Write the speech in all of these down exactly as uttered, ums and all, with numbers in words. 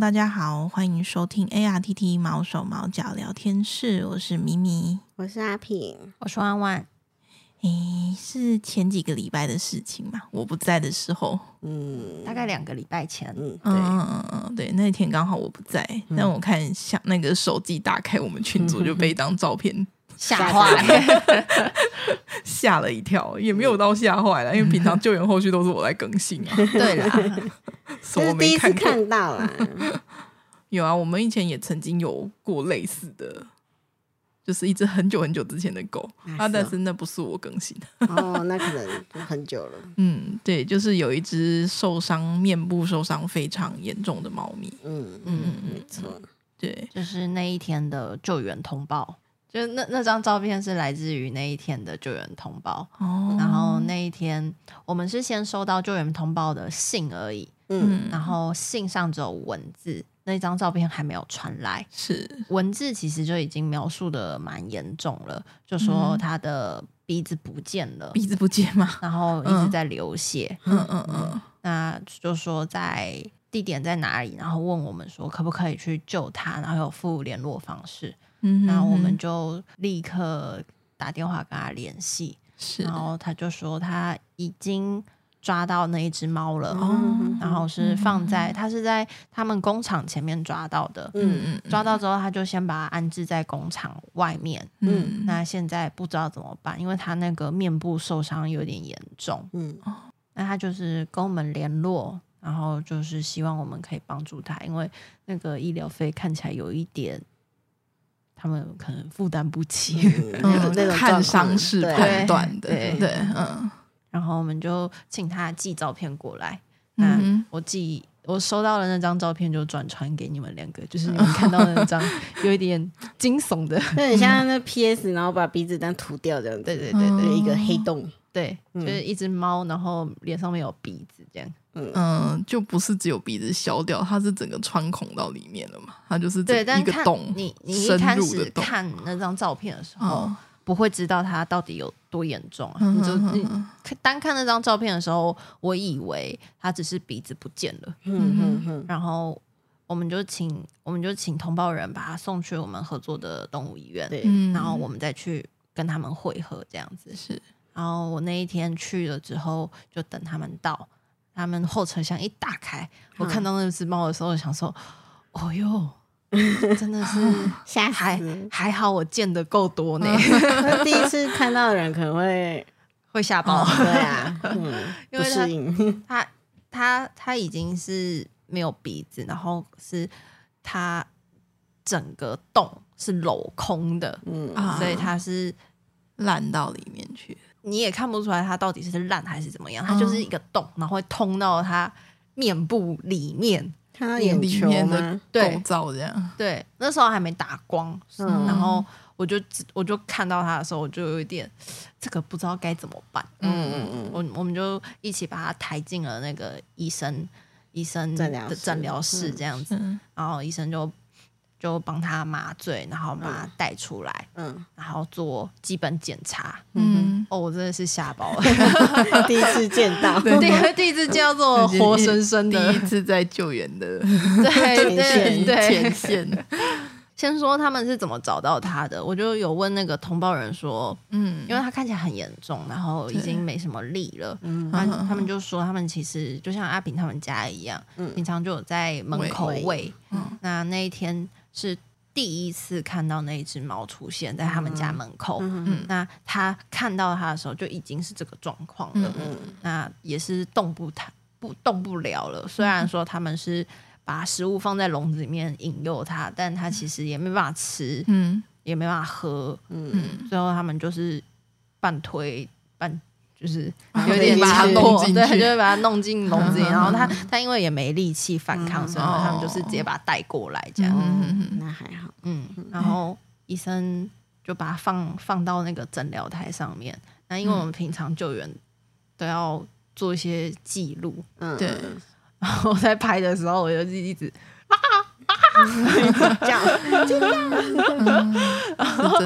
Hello， 大家好，欢迎收听 A R T T 毛手毛脚聊天室，我是咪咪，我是阿平，我是万万。诶，是前几个礼拜的事情嘛？我不在的时候，嗯，大概两个礼拜前，嗯嗯嗯，对，那天刚好我不在，嗯、但我看像那个手机打开我们群组就被一张照片。嗯吓坏了，吓了一跳，也没有到吓坏了，因为平常救援后续都是我来更新啊。对啦，所以我没看过，这是第一次看到啦。有啊，我们以前也曾经有过类似的，就是一只很久很久之前的狗啊，但是那不是我更新哦，那可能很久了。嗯，对，就是有一只受伤、面部受伤非常严重的猫咪。嗯嗯，没错，对，就是那一天的救援通报。就那那张照片是来自于那一天的救援通报、哦、然后那一天我们是先收到救援通报的信而已，嗯，然后信上只有文字，那张照片还没有传来，是文字其实就已经描述的蛮严重了，就说他的鼻子不见了，鼻子不见吗？然后一直在流血，嗯嗯 嗯, 嗯，那就说在地点在哪里，然后问我们说可不可以去救他，然后有附联络方式。然后我们就立刻打电话跟他联系，是，然后他就说他已经抓到那一只猫了、哦、然后是放在、嗯、他是在他们工厂前面抓到的，嗯，抓到之后他就先把它安置在工厂外面，嗯，那现在不知道怎么办，因为他那个面部受伤有点严重，嗯，那他就是跟我们联络，然后就是希望我们可以帮助他，因为那个医疗费看起来有一点他们可能负担不起、嗯、看伤势判断的，对对对、嗯、然后我们就请他寄照片过来、嗯、那我寄我收到了那张照片就转传给你们两个，就是你们看到的那张有一点惊悚的就很像那 P S， 然后把鼻子当涂掉这样子，对对对对，一个黑洞，对，就是一只猫然后脸上面有鼻子这样，嗯，就不是只有鼻子削掉，它是整个穿孔到里面了嘛，它就是整一个洞，对，你你一开始看那张照片的时候、嗯、不会知道它到底有多严重、啊嗯、你就你单看那张照片的时候我以为它只是鼻子不见了，嗯嗯嗯，然后我们就请我们就请通报人把它送去我们合作的动物医院，对，然后我们再去跟他们会合这样子，是，然后我那一天去了之后就等他们到，他们后车厢一打开，我看到那只猫的时候，想说：“哦哟，真的是吓死！还好我见得够多呢。”第一次看到的人可能会会吓爆，对啊，嗯，不适应。他他他已经是没有鼻子，然后是他整个洞是镂空的，嗯，所以他是烂到里面去。你也看不出来它到底是烂还是怎么样，它就是一个洞，然后会通到它面部里面，看到眼球吗？对，构造这样。对，那时候还没打光，嗯、然后我就我就看到它的时候，我就有一点这个不知道该怎么办。嗯嗯嗯，我我们就一起把它抬进了那个医生医生的诊疗室这样子，嗯、然后医生就。就帮他麻醉，然后把他带出来，嗯，然后做基本检查，嗯，哦，我真的是吓爆了，第一次见到，对，第一次见到这种活生生的，第一次在救援的，对对对，前线。先说他们是怎么找到他的，我就有问那个通报人说，嗯，因为他看起来很严重，然后已经没什么力了，嗯，他们就说他们其实就像阿平他们家一样，嗯，平常就有在门口喂，嗯，那那一天。是第一次看到那一只猫出现在他们家门口，嗯嗯、那他看到他的时候就已经是这个状况了，嗯嗯，那也是动不太不动不了了。虽然说他们是把食物放在笼子里面引诱他，但他其实也没办法吃，嗯，也没办法喝，嗯嗯，最后他们就是半推半。就是有点把它弄进去，对，就会把它弄进笼子里，然后他他因为也没力气反抗，所以他们就是直接把它带过来这样。那还好，嗯。然后医生就把它放放到那个诊疗台上面。那因为我们平常救援都要做一些记录，对。然后在拍的时候，我就一直啊啊这样，真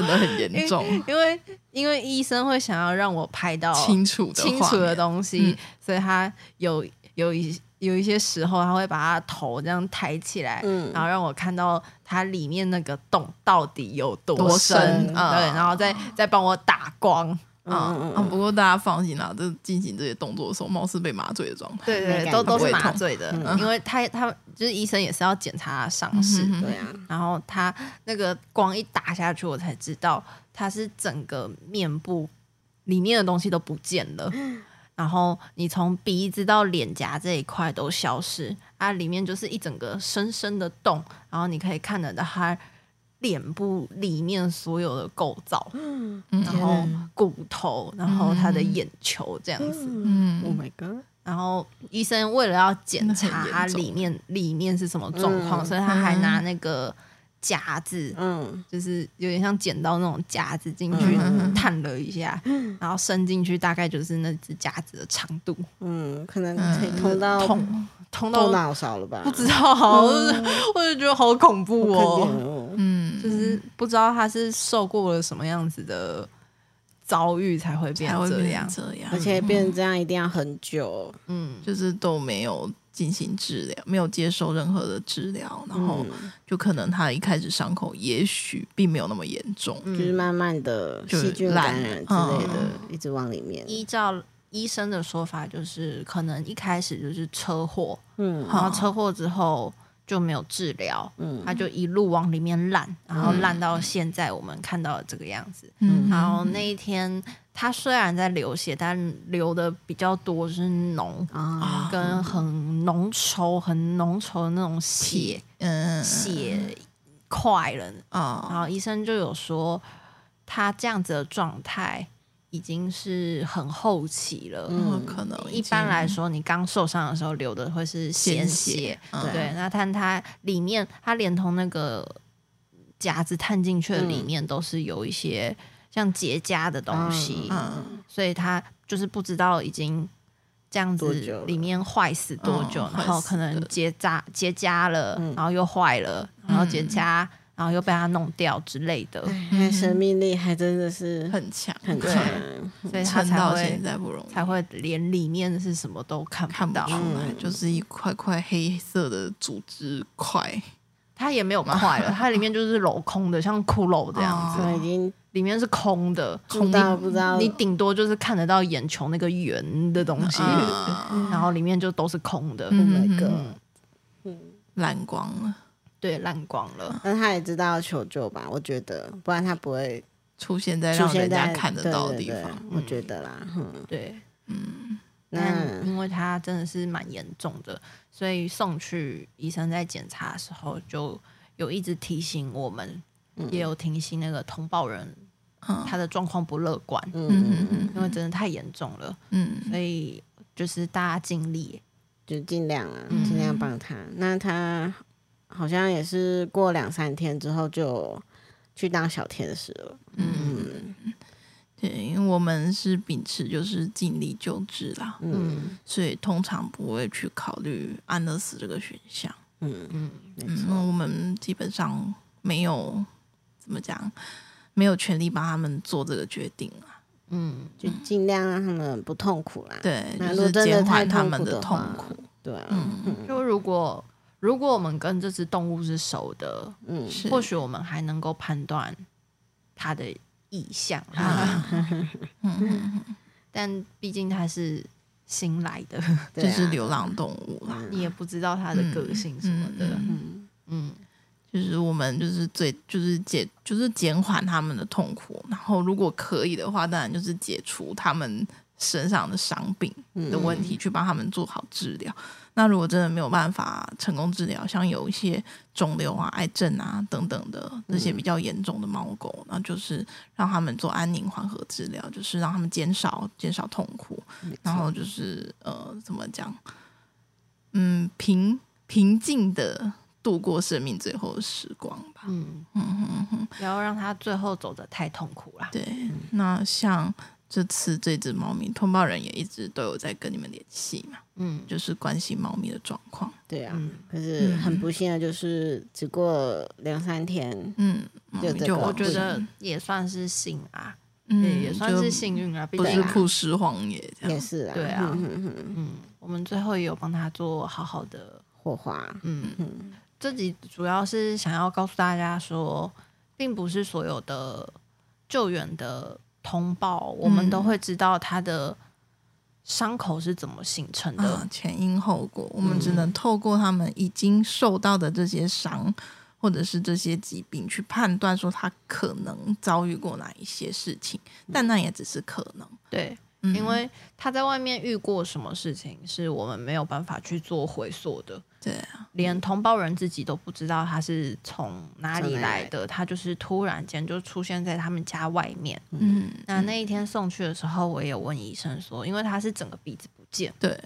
的很严重，因为。因为医生会想要让我拍到清楚的清楚的东西，嗯、所以他有有一有一些时候他会把他头这样抬起来、嗯、然后让我看到他里面那个洞到底有多深, 多深、嗯、对，然后再再帮我打光。嗯嗯嗯、啊，不过大家放心啦，这进行这些动作的时候，貌似被麻醉的状态，对 对, 对，都都是麻醉的，嗯、因为他他就是医生也是要检查他伤势、嗯，对啊，然后他那个光一打下去，我才知道他是整个面部里面的东西都不见了，然后你从鼻子到脸颊这一块都消失，啊，里面就是一整个深深的洞，然后你可以看得到他脸部里面所有的构造、嗯、然后骨头、嗯、然后他的眼球这样子、嗯、Oh my god， 然后医生为了要检查他里面里面是什么状况、嗯、所以他还拿那个夹子、嗯、就是有点像剪刀那种夹子进去、嗯、探了一下、嗯、然后伸进去大概就是那只夹子的长度，嗯，可能可以通到、嗯、痛通到多脑勺了吧，不知道、嗯、我就觉得好恐怖哦，嗯，就是不知道他是受过了什么样子的遭遇才会变这样，这样，而且变成这样一定要很久，嗯，就是都没有进行治疗，没有接受任何的治疗，然后就可能他一开始伤口也许并没有那么严重，就是慢慢的细菌感染之类的、嗯、一直往里面。依照医生的说法，就是可能一开始就是车祸，嗯，然后车祸之后就没有治疗，嗯，他就一路往里面烂，然后烂到现在我们看到的这个样子。嗯，然后那一天他虽然在流血，但流的比较多是脓、啊、跟很浓稠、很浓稠的那种血，嗯，血块了、嗯。然后医生就有说，他这样子的状态已经是很后期了，嗯，可能一般来说你刚受伤的时候流的会是鲜血、嗯、对，那但它里面它连同那个夹子探进去的里面都是有一些像结痂的东西、嗯嗯、所以它就是不知道已经这样子里面坏死多久、嗯、然后可能结痂结痂了、嗯、然后又坏了，然后结痂、嗯，然后又被他弄掉之类的，哎，生命力还真的是很强，很强，所以他才会现在不容易，才会连里面是什么都看不到，看不出来、嗯，就是一块块黑色的组织块，它也没有块了，它里面就是镂空的，像骷髅这样子，已、哦、经里面是空的，空到不知道，你顶多就是看得到眼球那个圆的东西、嗯，然后里面就都是空的，那个嗯，蓝光了。对，烂光了，但他也知道求救吧，我觉得不然他不会出现在让人家看得到的地方，对对对、嗯、我觉得啦、嗯、对，嗯，那因为他真的是蛮严重的，所以送去医生在检查的时候就有一直提醒我们、嗯、也有提醒那个通报人、嗯、他的状况不乐观，嗯，因为真的太严重了，嗯，所以就是大家尽力就尽量啊，尽量帮他、嗯、那他好像也是过两三天之后就去当小天使了。嗯，对，因为我们是秉持就是尽力救治啦，嗯，所以通常不会去考虑安乐死这个选项。嗯嗯，没错，嗯，我们基本上没有怎么讲，没有权利帮他们做这个决定啦。嗯，就尽量让他们不痛苦啦。对，就是减缓他们的痛苦。对啊，嗯，就如果。如果我们跟这只动物是熟的，嗯，或许我们还能够判断它的意向、啊嗯、但毕竟它是新来的、啊、就是流浪动物、啊、你也不知道它的个性什么的，嗯嗯嗯，就是我们就是最就是解就是减缓他们的痛苦，然后如果可以的话，当然就是解除他们身上的伤病的问题、嗯、去帮他们做好治疗。那如果真的没有办法成功治疗，像有一些肿瘤啊、癌症啊等等的这些比较严重的猫狗，那、嗯、就是让他们做安宁缓和治疗，就是让他们减少减少痛苦，然后就是呃怎么讲，嗯，平平静的度过生命最后的时光吧。嗯嗯嗯，不要让他最后走得太痛苦啦。对，嗯、那像。这次这只猫咪通报人也一直都有在跟你们联系嘛，嗯，就是关心猫咪的状况。对啊，嗯、可是很不幸的就是只过两三天，嗯，就这个、我觉得也算是幸啊，嗯，也算是幸运啊，不是曝尸荒野这样，也是啊，对啊，嗯嗯嗯嗯，我们最后也有帮他做好好的火化，嗯嗯，这集主要是想要告诉大家说，并不是所有的救援的通报，嗯、我们都会知道他的伤口是怎么形成的，啊、前因后果，我们只能透过他们已经受到的这些伤。嗯或者是这些疾病去判断说他可能遭遇过哪一些事情，但那也只是可能，对、嗯、因为他在外面遇过什么事情是我们没有办法去做回溯的，对、啊、连同胞人自己都不知道他是从哪里来的，他就是突然间就出现在他们家外面。嗯，那那一天送去的时候，我也问医生说，因为他是整个鼻子不见，对，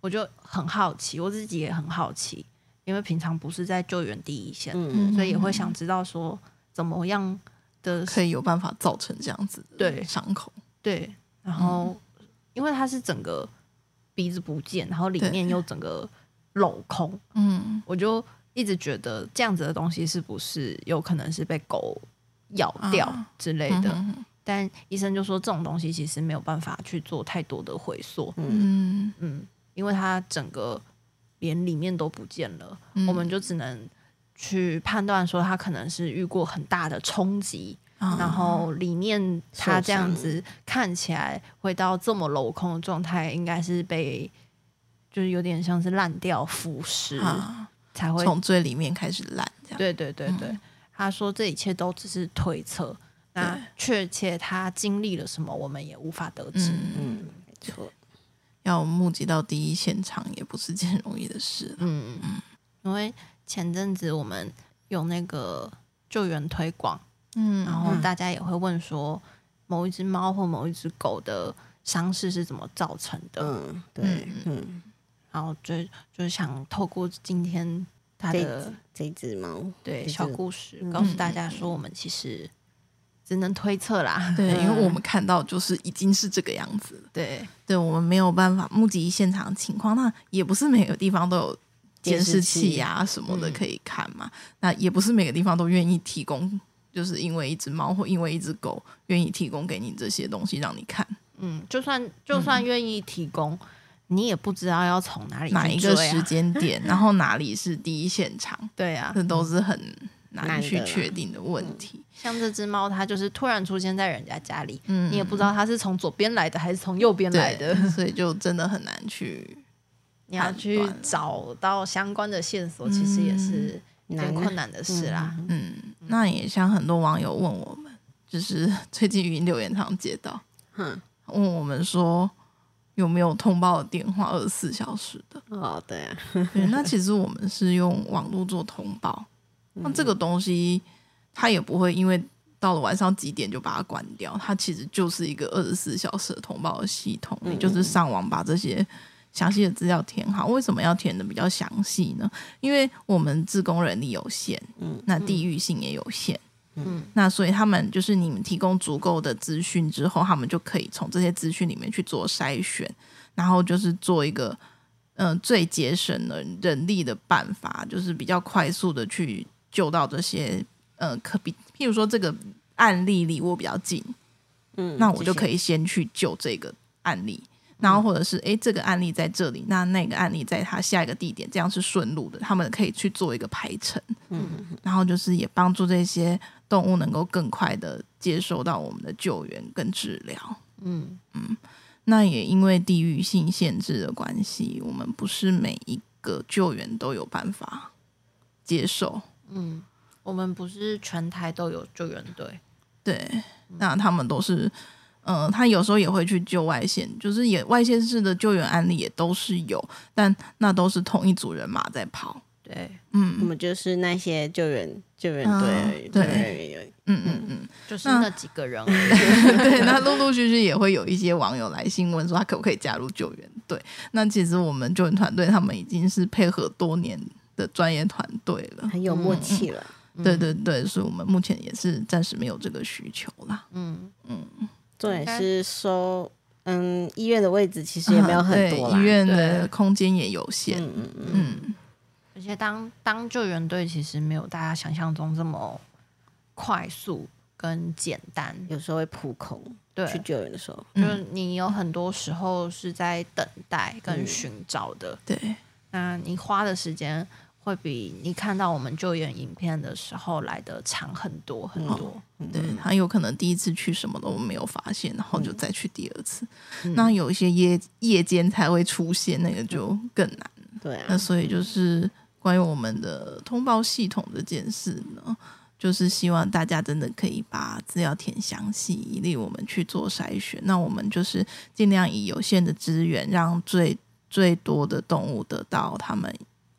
我就很好奇，我自己也很好奇，因为平常不是在救援第一线、嗯、所以也会想知道说怎么样的可以有办法造成这样子的伤口， 对, 对然后、嗯、因为它是整个鼻子不见，然后里面又整个镂空，嗯，我就一直觉得这样子的东西是不是有可能是被狗咬掉之类的、啊嗯、但医生就说这种东西其实没有办法去做太多的回溯，嗯嗯，因为它整个连里面都不见了、嗯、我们就只能去判断说他可能是遇过很大的冲击、嗯、然后里面他这样子看起来会到这么镂空的状态，应该是被就是有点像是烂掉腐蚀、嗯、才会从最里面开始烂，对对对对、嗯、他说这一切都只是推测，那确切他经历了什么我们也无法得知，嗯，没错，要募集到第一现场也不是件容易的事，嗯嗯，因为前阵子我们有那个救援推广，嗯，然后大家也会问说某一只猫或某一只狗的伤势是怎么造成的，嗯，对，嗯，然后就就想透过今天它的这只猫，对，小故事告诉大家说我们其实只能推测啦，对，因为我们看到就是已经是这个样子了，对对，我们没有办法目击现场情况，那也不是每个地方都有监视器啊什么的可以看嘛、嗯、那也不是每个地方都愿意提供，就是因为一只猫或因为一只狗愿意提供给你这些东西让你看，嗯，就算就算愿意提供、嗯、你也不知道要从哪里去追、啊、哪一个时间点然后哪里是第一现场，对啊，这都是很难去确定的问题、嗯、像这只猫它就是突然出现在人家家里、嗯、你也不知道它是从左边来的还是从右边来的，所以就真的很难去你要去找到相关的线索、嗯、其实也是很困难的事啦， 嗯, 嗯, 嗯, 嗯，那也像很多网友问我们，就是最近语音留言常接到、嗯、问我们说有没有通报的电话二十四小时的，哦对啊对，那其实我们是用网络做通报，那这个东西它也不会因为到了晚上几点就把它关掉，它其实就是一个二十四小时的通报的系统，你就是上网把这些详细的资料填好，为什么要填的比较详细呢？因为我们志工人力有限，那地域性也有限，嗯，那所以他们就是你们提供足够的资讯之后，他们就可以从这些资讯里面去做筛选，然后就是做一个、呃、最节省的人力的办法，就是比较快速的去救到这些呃，可比譬如说这个案例离我比较近，嗯，那我就可以先去救这个案例，然后或者是哎、欸，这个案例在这里，那那个案例在它下一个地点，这样是顺路的，他们可以去做一个排程，嗯，然后就是也帮助这些动物能够更快的接受到我们的救援跟治疗，嗯嗯，那也因为地域性限制的关系，我们不是每一个救援都有办法接受。嗯，我们不是全台都有救援队，对，那他们都是，呃，他有时候也会去救外县，就是也外县市的救援案例也都是有，但那都是同一组人马在跑，对，嗯，我们就是那些救援救援队而已，啊、对，救援队而已，嗯嗯嗯，就是那几个人而已，对，那陆陆续续也会有一些网友来信问说他可不可以加入救援队，那其实我们救援团队他们已经是配合多年的专业团队了，很有默契了、嗯、对对对，所以我们目前也是暂时没有这个需求啦，嗯嗯，重点是收嗯医院的位置其实也没有很多啦、嗯、对，医院的空间也有限，嗯嗯嗯嗯，而且当当救援队其实没有大家想象中这么快速跟简单，有时候会扑空。对，去救援的时候，就是你有很多时候是在等待跟寻找的。嗯、对，那你花的时间会比你看到我们救援影片的时候来的长很多很多。嗯、对，他有可能第一次去什么都没有发现，然后就再去第二次。嗯、那有一些夜夜间才会出现，那个就更难。嗯、对、啊，那所以就是关于我们的通报系统这件事呢。就是希望大家真的可以把资料填详细，以利我们去做筛选。那我们就是尽量以有限的资源，让最最多的动物得到他们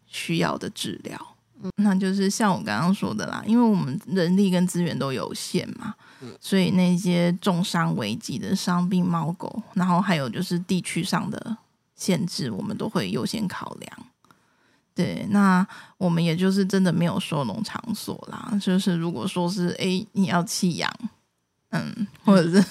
需要的治疗。嗯、那就是像我刚刚说的啦，因为我们人力跟资源都有限嘛，嗯、所以那些重伤危急的伤病猫狗，然后还有就是地区上的限制，我们都会优先考量。对，那我们也就是真的没有收容场所啦，就是如果说是哎你要弃养，嗯，或者是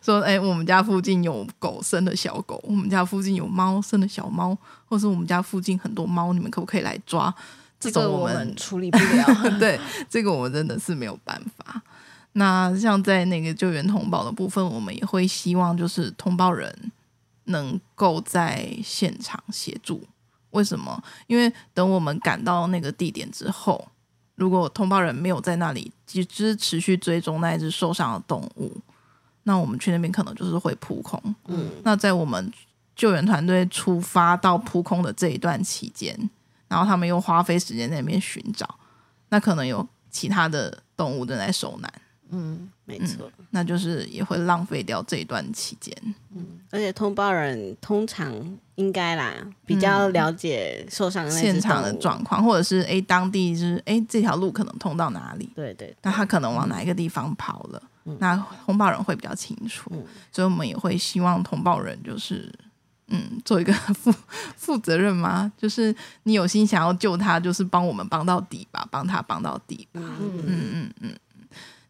说哎我们家附近有狗生的小狗，我们家附近有猫生的小猫，或是我们家附近很多猫，你们可不可以来抓？这种我们、这个、我们处理不了。对，这个我们真的是没有办法。那像在那个救援通报的部分，我们也会希望就是通报人能够在现场协助。为什么？因为等我们赶到那个地点之后，如果通报人没有在那里只是持续追踪那一只受伤的动物，那我们去那边可能就是会扑空。嗯，那在我们救援团队出发到扑空的这一段期间，然后他们又花费时间在那边寻找，那可能有其他的动物正在受难。嗯，没错、嗯，那就是也会浪费掉这一段期间。嗯，而且通报人通常应该啦，比较了解受伤的那现场的状况，或者是哎当地就是哎这条路可能通到哪里，对 对, 对，那他可能往哪一个地方跑了，嗯、那通报人会比较清楚，嗯、所以我们也会希望通报人就是嗯做一个负负责任嘛，就是你有心想要救他，就是帮我们帮到底吧，帮他帮到底吧，嗯嗯嗯嗯。嗯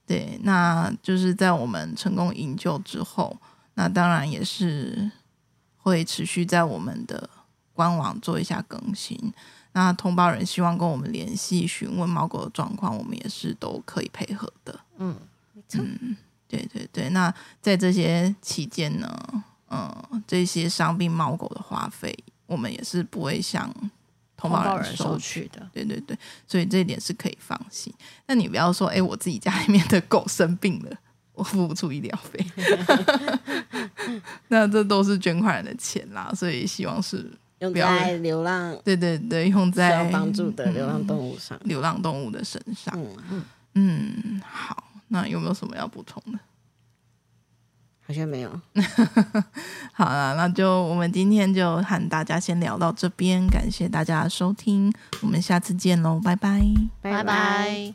对，那就是在我们成功营救之后，那当然也是会持续在我们的官网做一下更新。那通报人希望跟我们联系询问猫狗的状况，我们也是都可以配合的。嗯，嗯，对对对。那在这些期间呢，嗯，这些伤病猫狗的花费，我们也是不会像通报人收取的，对对对，所以这一点是可以放心。但你不要说哎、欸，我自己家里面的狗生病了我付不出医疗费那这都是捐款人的钱啦，所以希望是用在流浪，对对对，用在需要帮助的流浪动物上、嗯、流浪动物的身上。 嗯, 嗯好，那有没有什么要补充的？好像没有好啦，那就我们今天就和大家先聊到这边，感谢大家的收听，我们下次见咯，拜拜拜拜。